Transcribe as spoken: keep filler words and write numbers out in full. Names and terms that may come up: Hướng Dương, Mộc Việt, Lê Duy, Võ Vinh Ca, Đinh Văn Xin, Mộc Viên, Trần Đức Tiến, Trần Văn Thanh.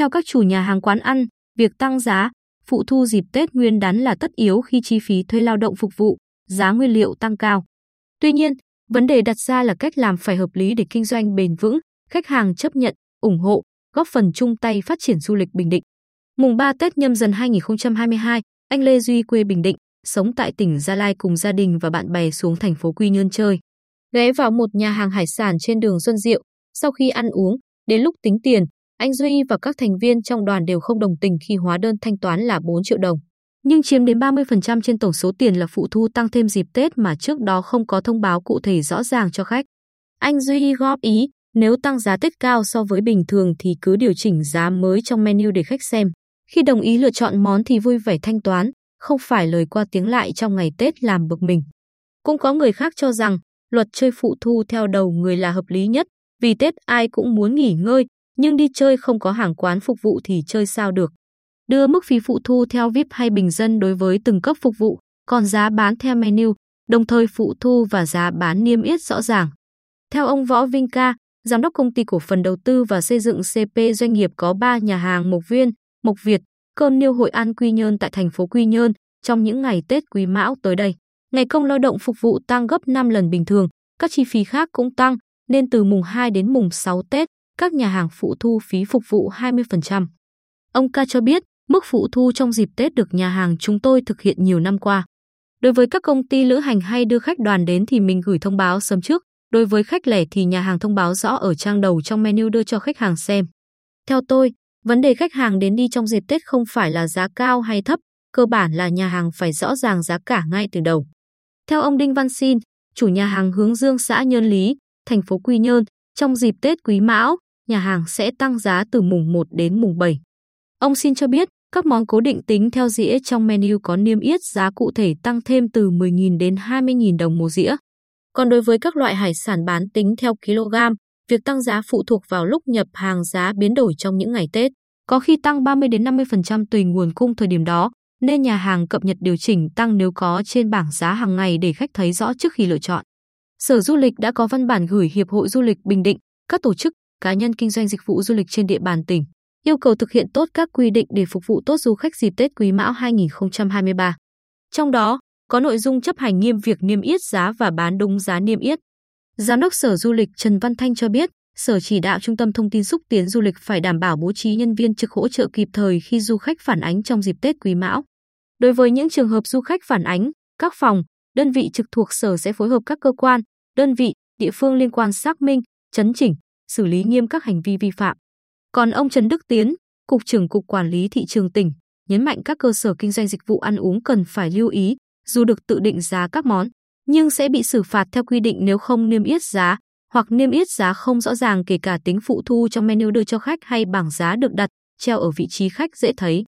Theo các chủ nhà hàng quán ăn, việc tăng giá, phụ thu dịp Tết Nguyên đán là tất yếu khi chi phí thuê lao động phục vụ, giá nguyên liệu tăng cao. Tuy nhiên, vấn đề đặt ra là cách làm phải hợp lý để kinh doanh bền vững, khách hàng chấp nhận, ủng hộ, góp phần chung tay phát triển du lịch Bình Định. Mùng ba Tết Nhâm Dần hai nghìn không trăm hai mươi hai, anh Lê Duy quê Bình Định, sống tại tỉnh Gia Lai cùng gia đình và bạn bè xuống thành phố Quy Nhơn chơi. Ghé vào một nhà hàng hải sản trên đường Xuân Diệu, sau khi ăn uống, đến lúc tính tiền, anh Duy và các thành viên trong đoàn đều không đồng tình khi hóa đơn thanh toán là bốn triệu đồng. Nhưng chiếm đến ba mươi phần trăm trên tổng số tiền là phụ thu tăng thêm dịp Tết mà trước đó không có thông báo cụ thể rõ ràng cho khách. Anh Duy góp ý, nếu tăng giá Tết cao so với bình thường thì cứ điều chỉnh giá mới trong menu để khách xem. Khi đồng ý lựa chọn món thì vui vẻ thanh toán, không phải lời qua tiếng lại trong ngày Tết làm bực mình. Cũng có người khác cho rằng, luật chơi phụ thu theo đầu người là hợp lý nhất, vì Tết ai cũng muốn nghỉ ngơi, nhưng đi chơi không có hàng quán phục vụ thì chơi sao được. Đưa mức phí phụ thu theo vi ai pi hay bình dân đối với từng cấp phục vụ, còn giá bán theo menu, đồng thời phụ thu và giá bán niêm yết rõ ràng. Theo ông Võ Vinh Ca, Giám đốc Công ty Cổ phần Đầu tư và Xây dựng xê pê, doanh nghiệp có ba nhà hàng Mộc Viên, Mộc Việt, Cơm Niêu Hội An Quy Nhơn tại thành phố Quy Nhơn trong những ngày Tết Quý Mão tới đây. Ngày công lao động phục vụ tăng gấp năm lần bình thường, các chi phí khác cũng tăng, nên từ mùng hai đến mùng sáu Tết, các nhà hàng phụ thu phí phục vụ hai mươi phần trăm. Ông Ca cho biết, mức phụ thu trong dịp Tết được nhà hàng chúng tôi thực hiện nhiều năm qua. Đối với các công ty lữ hành hay đưa khách đoàn đến thì mình gửi thông báo sớm trước, đối với khách lẻ thì nhà hàng thông báo rõ ở trang đầu trong menu đưa cho khách hàng xem. Theo tôi, vấn đề khách hàng đến đi trong dịp Tết không phải là giá cao hay thấp, cơ bản là nhà hàng phải rõ ràng giá cả ngay từ đầu. Theo ông Đinh Văn Xin, chủ nhà hàng Hướng Dương, xã Nhơn Lý, thành phố Quy Nhơn, trong dịp Tết Quý Mão, nhà hàng sẽ tăng giá từ mùng một đến mùng bảy. Ông Xin cho biết, các món cố định tính theo dĩa trong menu có niêm yết giá cụ thể tăng thêm từ mười nghìn đến hai mươi nghìn đồng một dĩa. Còn đối với các loại hải sản bán tính theo kg, việc tăng giá phụ thuộc vào lúc nhập hàng, giá biến đổi trong những ngày Tết, có khi tăng ba mươi đến năm mươi phần trăm tùy nguồn cung thời điểm đó, nên nhà hàng cập nhật điều chỉnh tăng nếu có trên bảng giá hàng ngày để khách thấy rõ trước khi lựa chọn. Sở Du lịch đã có văn bản gửi Hiệp hội Du lịch Bình Định, các tổ chức, cá nhân kinh doanh dịch vụ du lịch trên địa bàn tỉnh, yêu cầu thực hiện tốt các quy định để phục vụ tốt du khách dịp Tết Quý Mão hai nghìn không trăm hai mươi ba. Trong đó, có nội dung chấp hành nghiêm việc niêm yết giá và bán đúng giá niêm yết. Giám đốc Sở Du lịch Trần Văn Thanh cho biết, Sở chỉ đạo Trung tâm Thông tin Xúc tiến Du lịch phải đảm bảo bố trí nhân viên trực hỗ trợ kịp thời khi du khách phản ánh trong dịp Tết Quý Mão. Đối với những trường hợp du khách phản ánh, các phòng, đơn vị trực thuộc Sở sẽ phối hợp các cơ quan, đơn vị, địa phương liên quan xác minh, chấn chỉnh, xử lý nghiêm các hành vi vi phạm. Còn ông Trần Đức Tiến, Cục trưởng Cục Quản lý Thị trường tỉnh, nhấn mạnh các cơ sở kinh doanh dịch vụ ăn uống cần phải lưu ý, dù được tự định giá các món, nhưng sẽ bị xử phạt theo quy định nếu không niêm yết giá, hoặc niêm yết giá không rõ ràng, kể cả tính phụ thu trong menu đưa cho khách hay bảng giá được đặt, treo ở vị trí khách dễ thấy.